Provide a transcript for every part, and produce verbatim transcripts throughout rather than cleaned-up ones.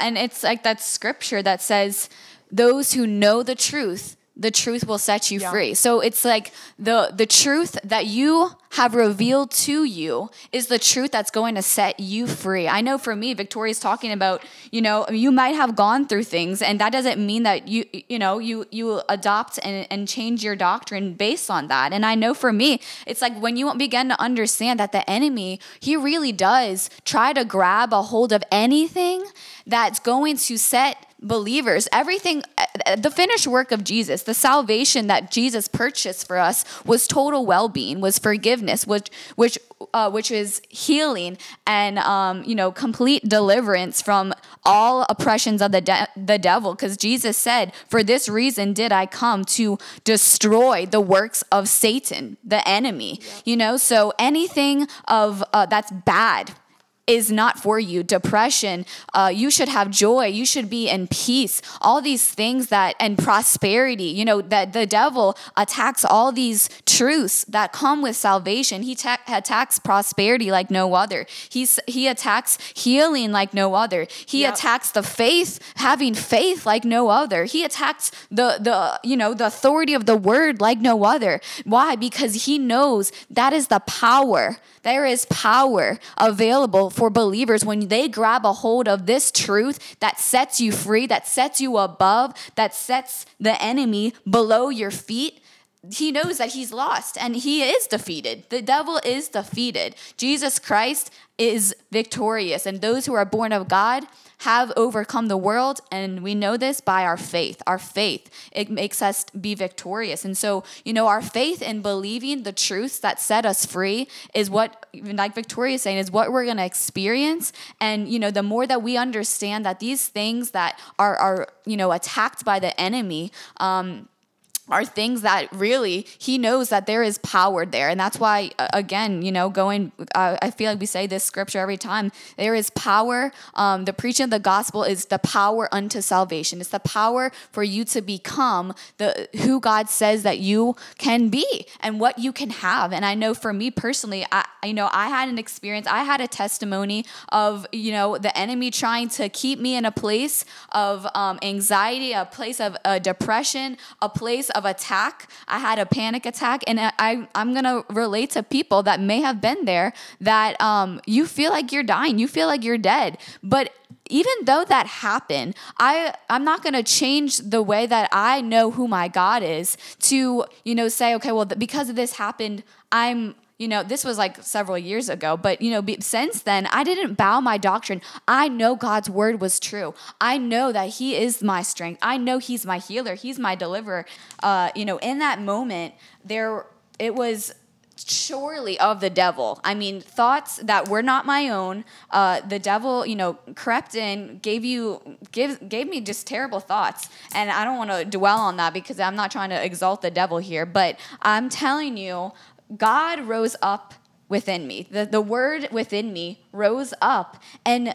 Yeah, and it's like that scripture that says, those who know the truth, the truth will set you yeah. free. So it's like the the truth that you have revealed to you is the truth that's going to set you free. I know for me, Victoria's talking about, you know, you might have gone through things, and that doesn't mean that you, you know, you you adopt and, and change your doctrine based on that. And I know for me, it's like when you begin to understand that the enemy, he really does try to grab a hold of anything that's going to set believers, everything, the finished work of Jesus, the salvation that Jesus purchased for us was total well-being, was forgiveness, which which uh, which is healing and um, you know complete deliverance from all oppressions of the de- the devil. Because Jesus said, "For this reason did I come, to destroy the works of Satan, the enemy." Yeah. You know, so anything of uh, that's bad is not for you. Depression, uh, you should have joy. You should be in peace. All these things that, and prosperity, you know, that the devil attacks all these truths that come with salvation. He ta- attacks prosperity like no other. He's, he attacks healing like no other. He yep. attacks the faith, having faith like no other. He attacks the, the, you know, the authority of the word like no other. Why? Because he knows that is the power. There is power available for believers when they grab a hold of this truth that sets you free, that sets you above, that sets the enemy below your feet. He knows that he's lost and he is defeated. The devil is defeated. Jesus Christ is victorious, and those who are born of God have overcome the world, and we know this by our faith. Our faith, it makes us be victorious. And so, you know, our faith in believing the truths that set us free is what, like Victoria is saying, is what we're going to experience. And, you know, the more that we understand that these things that are, are you know, attacked by the enemy, um, are things that really, he knows that there is power there. And that's why, again, you know, going, uh, I feel like we say this scripture every time, there is power. Um, the preaching of the gospel is the power unto salvation. It's the power for you to become the who God says that you can be and what you can have. And I know for me personally, I, you know, I had an experience, I had a testimony of, you know, the enemy trying to keep me in a place of um, anxiety, a place of uh, depression, a place of of attack. I had a panic attack, and I, I, I'm going to relate to people that may have been there, that um, you feel like you're dying, you feel like you're dead. But even though that happened, I, I'm not going to change the way that I know who my God is to, you know, say, okay, well, th- because of this happened, I'm, you know, this was like several years ago, but, you know, be, since then, I didn't bow my doctrine. I know God's word was true. I know that he is my strength. I know he's my healer. He's my deliverer. Uh, you know, in that moment, there it was surely of the devil. I mean, thoughts that were not my own. Uh, the devil, you know, crept in, gave you, give, gave me just terrible thoughts. And I don't want to dwell on that because I'm not trying to exalt the devil here, but I'm telling you, God rose up within me. The the word within me rose up, and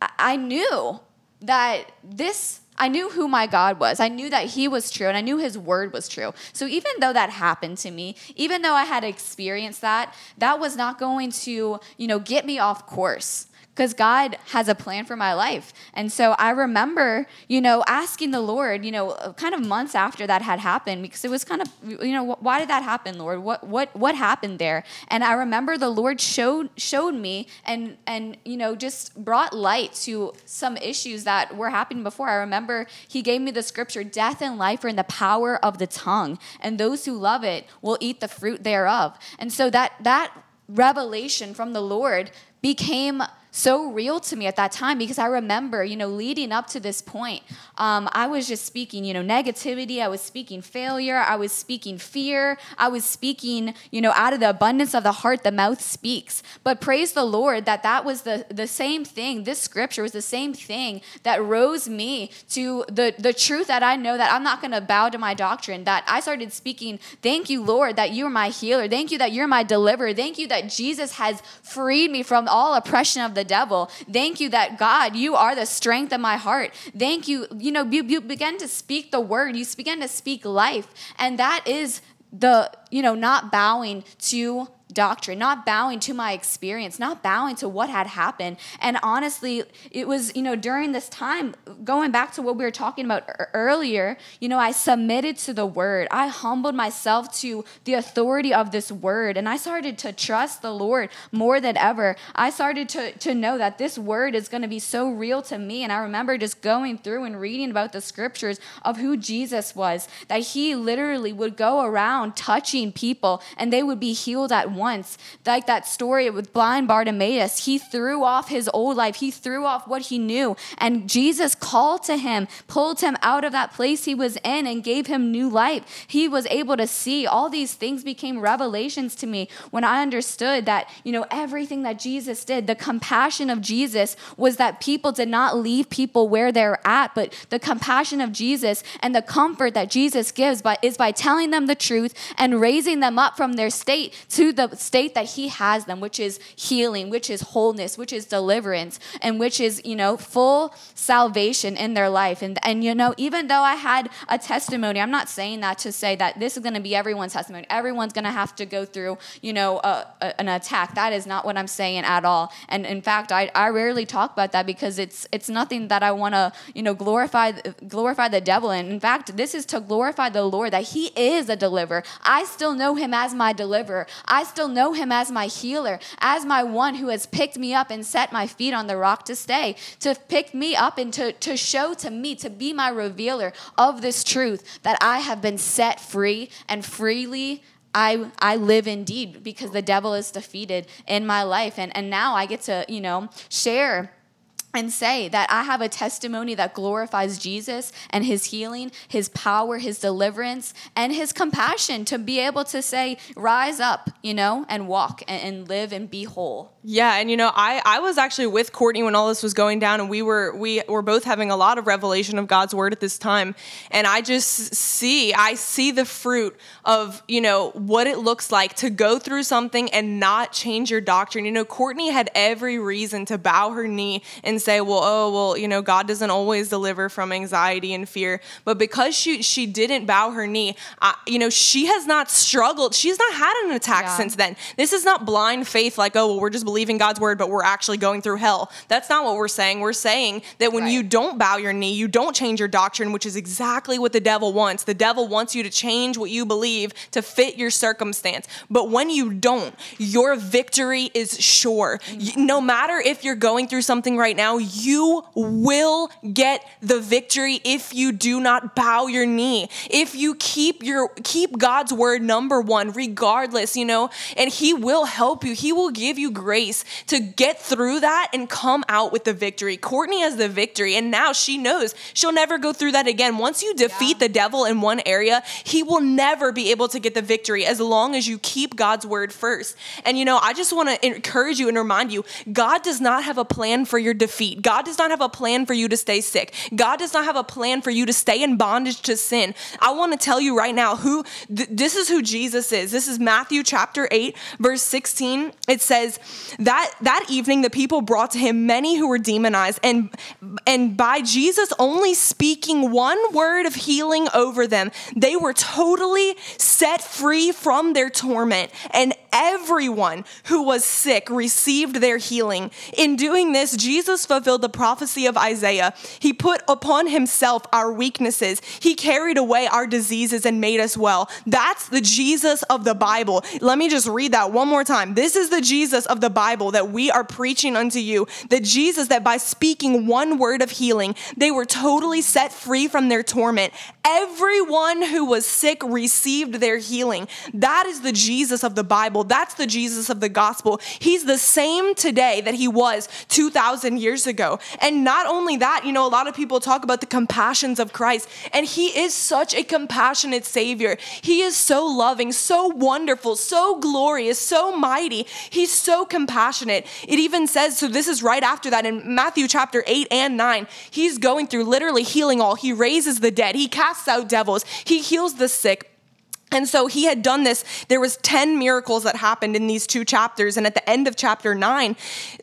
I knew that this, I knew who my God was. I knew that he was true, and I knew his word was true. So even though that happened to me, even though I had experienced that, that was not going to, you know, get me off course, because God has a plan for my life. And so I remember, you know, asking the Lord, you know, kind of months after that had happened, because it was kind of, you know, why did that happen, Lord? What what what happened there? And I remember the Lord showed showed me and, and you know, just brought light to some issues that were happening before. I remember he gave me the scripture, death and life are in the power of the tongue, and those who love it will eat the fruit thereof. And so that that revelation from the Lord became so real to me at that time, because I remember, you know, leading up to this point, um, I was just speaking, you know, negativity. I was speaking failure. I was speaking fear. I was speaking, you know, out of the abundance of the heart, the mouth speaks. But praise the Lord that that was the, the same thing. This scripture was the same thing that rose me to the, the truth that I know that I'm not going to bow to my doctrine, that I started speaking, thank you, Lord, that you're my healer. Thank you that you're my deliverer. Thank you that Jesus has freed me from all oppression of the devil. Thank you that God, you are the strength of my heart. Thank you. You know, you, you begin to speak the word. You begin to speak life. And that is the, you know, not bowing to doctrine, not bowing to my experience, not bowing to what had happened. And honestly, it was, you know, during this time, going back to what we were talking about earlier, you know, I submitted to the word. I humbled myself to the authority of this word. And I started to trust the Lord more than ever. I started to, to know that this word is going to be so real to me. And I remember just going through and reading about the scriptures of who Jesus was, that he literally would go around touching people and they would be healed at once. Once, like that story with blind Bartimaeus, he threw off his old life. He threw off what he knew. And Jesus called to him, pulled him out of that place he was in and gave him new life. He was able to see. All these things became revelations to me when I understood that, you know, everything that Jesus did, the compassion of Jesus was that people did not leave people where they're at, but the compassion of Jesus and the comfort that Jesus gives by, is by telling them the truth and raising them up from their state to the state that he has them, which is healing, which is wholeness, which is deliverance, and which is, you know, full salvation in their life. And, and you know, even though I had a testimony, I'm not saying that to say that this is going to be everyone's testimony. Everyone's going to have to go through, you know, a, a, an attack. That is not what I'm saying at all. And in fact, I, I rarely talk about that because it's it's nothing that I want to, you know, glorify, glorify the devil. And in fact, this is to glorify the Lord, that he is a deliverer. I still know him as my deliverer. I still know him as my healer, as my one who has picked me up and set my feet on the rock to stay, to pick me up and to, to show to me, to be my revealer of this truth that I have been set free and freely I, I live indeed, because the devil is defeated in my life. And, and now I get to, you know, share and say that I have a testimony that glorifies Jesus and his healing, his power, his deliverance, and his compassion, to be able to say, rise up, you know, and walk and, and live and be whole. Yeah. And, you know, I, I was actually with Courtney when all this was going down, and we were, we were both having a lot of revelation of God's word at this time. And I just see, I see the fruit of, you know, what it looks like to go through something and not change your doctrine. You know, Courtney had every reason to bow her knee and say, well, oh, well, you know, God doesn't always deliver from anxiety and fear. But because she she didn't bow her knee, I, you know, she has not struggled. She's not had an attack yeah. since then. This is not blind faith like, oh, well, we're just believing God's word, but we're actually going through hell. That's not what we're saying. We're saying that when right. you don't bow your knee, you don't change your doctrine, which is exactly what the devil wants. The devil wants you to change what you believe to fit your circumstance. But when you don't, your victory is sure. Mm-hmm. No matter if you're going through something right now, you will get the victory if you do not bow your knee. If you keep your keep God's word number one, regardless, you know, and he will help you. He will give you grace to get through that and come out with the victory. Courtney has the victory, and now she knows she'll never go through that again. Once you defeat yeah. the devil in one area, he will never be able to get the victory as long as you keep God's word first. And, you know, I just want to encourage you and remind you, God does not have a plan for your defeat. God does not have a plan for you to stay sick. God does not have a plan for you to stay in bondage to sin. I want to tell you right now who, th- this is who Jesus is. This is Matthew chapter eight, verse sixteen. It says that that evening, the people brought to him many who were demonized, and, and by Jesus only speaking one word of healing over them, they were totally set free from their torment, and everyone who was sick received their healing. In doing this, Jesus fulfilled the prophecy of Isaiah. He put upon himself our weaknesses. He carried away our diseases and made us well. That's the Jesus of the Bible. Let me just read that one more time. This is the Jesus of the Bible that we are preaching unto you. The Jesus that by speaking one word of healing, they were totally set free from their torment. Everyone who was sick received their healing. That is the Jesus of the Bible. That's the Jesus of the gospel. He's the same today that he was two thousand years ago. And not only that, you know, a lot of people talk about the compassions of Christ, and he is such a compassionate savior. He is so loving, so wonderful, so glorious, so mighty. He's so compassionate. It even says, so this is right after that in Matthew chapter eight and nine, he's going through literally healing all. He raises the dead. He casts out devils. He heals the sick. And so he had done this. There was ten miracles that happened in these two chapters. And at the end of chapter nine,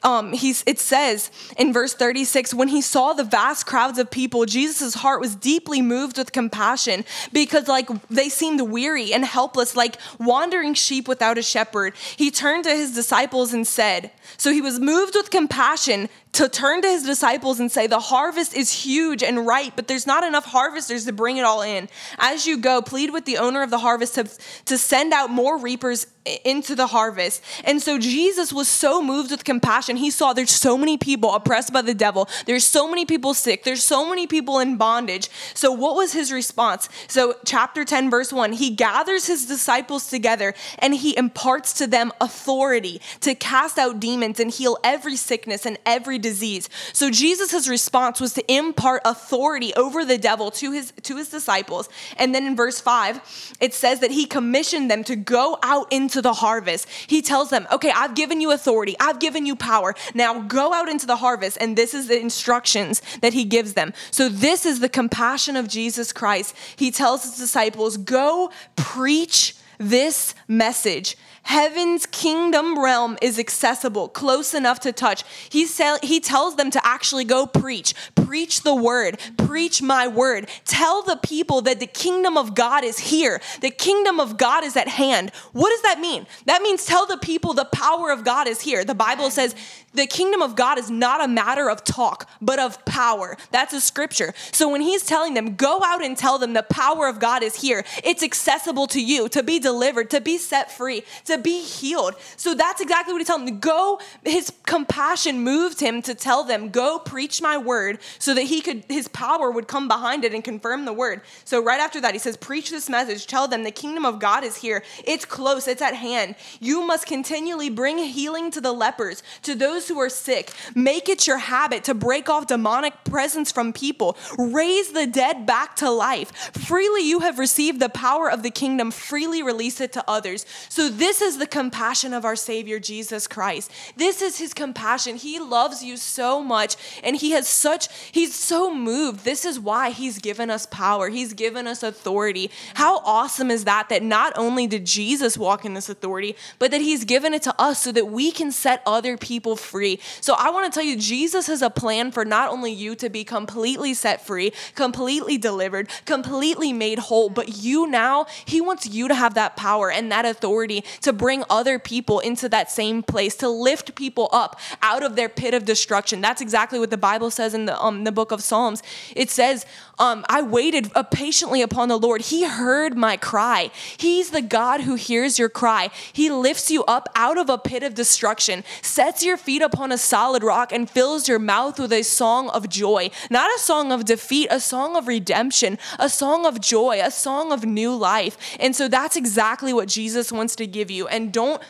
um, he's, it says in verse thirty-six, when he saw the vast crowds of people, Jesus' heart was deeply moved with compassion because like they seemed weary and helpless, like wandering sheep without a shepherd. He turned to his disciples and said, so he was moved with compassion to turn to his disciples and say, the harvest is huge and ripe, but there's not enough harvesters to bring it all in. As you go, plead with the owner of the harvest to, to send out more reapers into the harvest. And so Jesus was so moved with compassion. He saw there's so many people oppressed by the devil. There's so many people sick. There's so many people in bondage. So what was his response? So chapter ten, verse one, he gathers his disciples together and he imparts to them authority to cast out demons and heal every sickness and every disease. So Jesus' response was to impart authority over the devil to his, to his disciples. And then in verse five, it says that he commissioned them to go out into to the harvest. He tells them, okay, I've given you authority. I've given you power. Now go out into the harvest. And this is the instructions that he gives them. So this is the compassion of Jesus Christ. He tells his disciples, go preach this message. Heaven's kingdom realm is accessible, close enough to touch. He sell, he tells them to actually go preach. Preach the word. Preach my word. Tell the people that the kingdom of God is here. The kingdom of God is at hand. What does that mean? That means tell the people the power of God is here. The Bible says the kingdom of God is not a matter of talk, but of power. That's a scripture. So when he's telling them, go out and tell them the power of God is here. It's accessible to you to be delivered, to be set free, to to be healed. So that's exactly what he told them. Go, his compassion moved him to tell them, go preach my word so that he could, his power would come behind it and confirm the word. So right after that, he says, preach this message, tell them the kingdom of God is here. It's close. It's at hand. You must continually bring healing to the lepers, to those who are sick. Make it your habit to break off demonic presence from people. Raise the dead back to life. Freely you have received the power of the kingdom. Freely release it to others. So this This is the compassion of our Savior, Jesus Christ. This is his compassion. He loves you so much and he has such, he's so moved. This is why he's given us power. He's given us authority. How awesome is that, that not only did Jesus walk in this authority, but that he's given it to us so that we can set other people free. So I want to tell you, Jesus has a plan for not only you to be completely set free, completely delivered, completely made whole, but you now, he wants you to have that power and that authority to to bring other people into that same place, to lift people up out of their pit of destruction. That's exactly what the Bible says in the, um, the book of Psalms. It says, um, I waited uh, patiently upon the Lord. He heard my cry. He's the God who hears your cry. He lifts you up out of a pit of destruction, sets your feet upon a solid rock, and fills your mouth with a song of joy. Not a song of defeat, a song of redemption, a song of joy, a song of new life. And so that's exactly what Jesus wants to give you. You and don't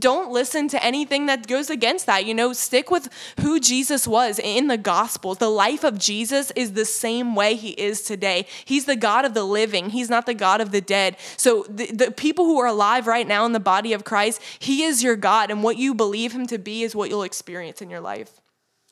don't listen to anything that goes against that. You know, stick with who Jesus was in the Gospels. The life of Jesus is the same way he is today. He's the God of the living. He's not the God of the dead. So the, the people who are alive right now in the body of Christ, he is your God. And what you believe him to be is what you'll experience in your life.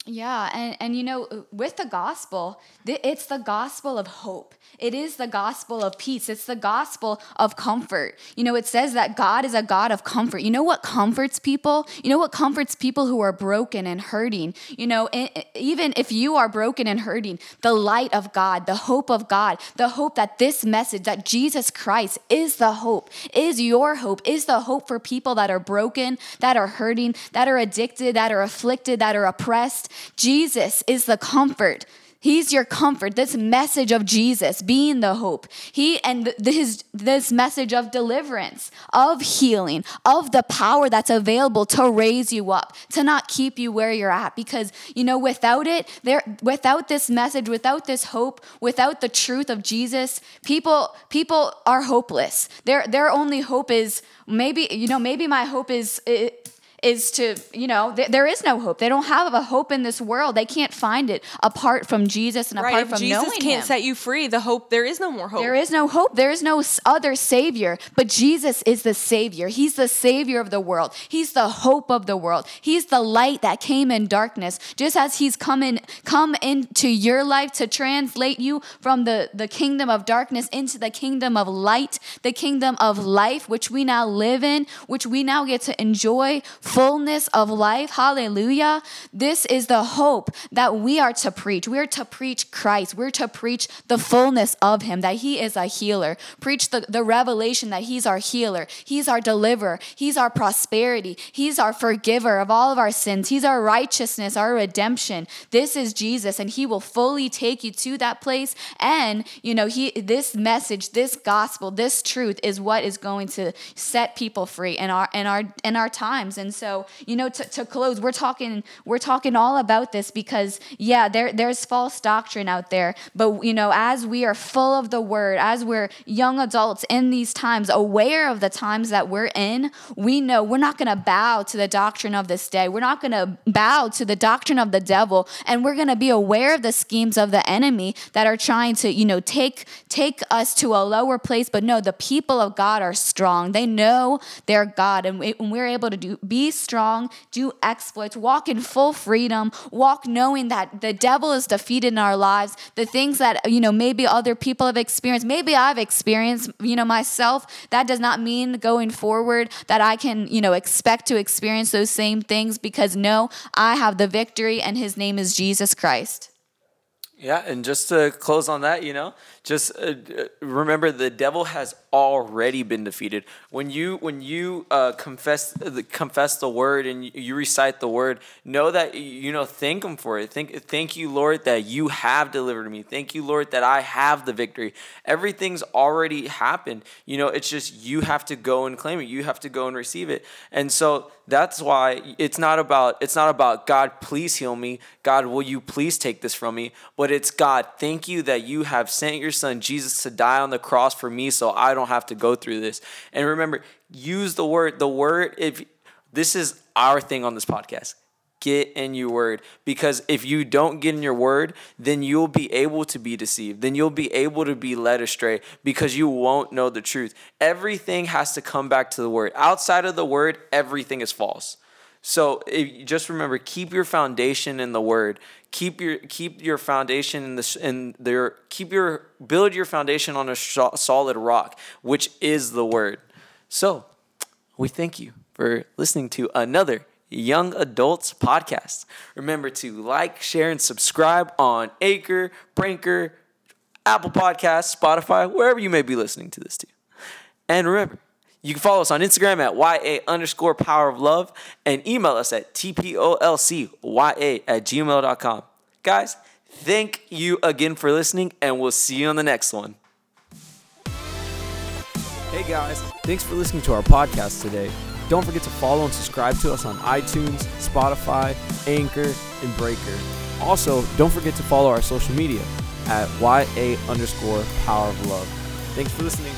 Yeah. And, and, you know, with the gospel, it's the gospel of hope. It is the gospel of peace. It's the gospel of comfort. You know, it says that God is a God of comfort. You know what comforts people? You know what comforts people who are broken and hurting? You know, even if you are broken and hurting, the light of God, the hope of God, the hope that this message, that Jesus Christ is the hope, is your hope, is the hope for people that are broken, that are hurting, that are addicted, that are afflicted, that are oppressed. Jesus is the comfort. He's your comfort. This message of Jesus being the hope. He and his this message of deliverance, of healing, of the power that's available to raise you up, to not keep you where you're at. Because you know, without it, there, without this message, without this hope, without the truth of Jesus, people people are hopeless. Their their only hope is maybe you know maybe my hope is. It, is to, you know, th- there is no hope. They don't have a hope in this world. They can't find it apart from Jesus and apart right, from Jesus knowing him. Jesus can't set you free. The hope, there is no more hope. There is no hope. There is no other Savior, but Jesus is the Savior. He's the Savior of the world. He's the hope of the world. He's the light that came in darkness. Just as he's come, in, come into your life to translate you from the, the kingdom of darkness into the kingdom of light, the kingdom of life, which we now live in, which we now get to enjoy fullness of life. Hallelujah. This is the hope that we are to preach. We are to preach Christ. We're to preach the fullness of him, that he is a healer. Preach the, the revelation that he's our healer. He's our deliverer. He's our prosperity. He's our forgiver of all of our sins. He's our righteousness, our redemption. This is Jesus, and he will fully take you to that place. And, you know, he this message, this gospel, this truth is what is going to set people free in our in our in our times. And so, you know, to, to close, we're talking we're talking all about this because yeah, there there's false doctrine out there, but you know, as we are full of the word, as we're young adults in these times, aware of the times that we're in, we know we're not going to bow to the doctrine of this day. We're not going to bow to the doctrine of the devil, and we're going to be aware of the schemes of the enemy that are trying to, you know, take take us to a lower place. But no, the people of God are strong. They know their God, and we're able to do be strong, do exploits, walk in full freedom, walk knowing that the devil is defeated in our lives. The things that, you know, maybe other people have experienced, maybe I've experienced, you know, myself, that does not mean going forward that I can, you know, expect to experience those same things, because no, I have the victory, and his name is Jesus Christ. Yeah, and just to close on that, you know, just uh, remember the devil has already been defeated. When you when you uh, confess the, confess the word and you recite the word, know that, you know, thank him for it. Thank thank you, Lord, that you have delivered me. Thank you, Lord, that I have the victory. Everything's already happened. You know, it's just you have to go and claim it. You have to go and receive it. And so that's why it's not about it's not about God, please heal me. God, will you please take this from me? But it's God, thank you that you have sent your son Jesus to die on the cross for me so I don't have to go through this. And remember, use the word. The word, if this is our thing on this podcast, get in your word, because if you don't get in your word, then you'll be able to be deceived. Then you'll be able to be led astray because you won't know the truth. Everything has to come back to the word. Outside of the word, everything is false. So if, just remember, keep your foundation in the word. Keep your keep your foundation in the in their keep your build your foundation on a sh- solid rock, which is the word. So we thank you for listening to another Young Adults podcast. Remember to like, share, and subscribe on Anchor, Pranker, Apple Podcasts, Spotify, wherever you may be listening to this to. And remember, you can follow us on Instagram at Y A underscore power of love, and email us at T P O L C Y A at gmail dot com. Guys, thank you again for listening, and we'll see you on the next one. Hey guys, thanks for listening to our podcast today. Don't forget to follow and subscribe to us on iTunes, Spotify, Anchor, and Breaker. Also, don't forget to follow our social media at Y A underscore power of love. Thanks for listening.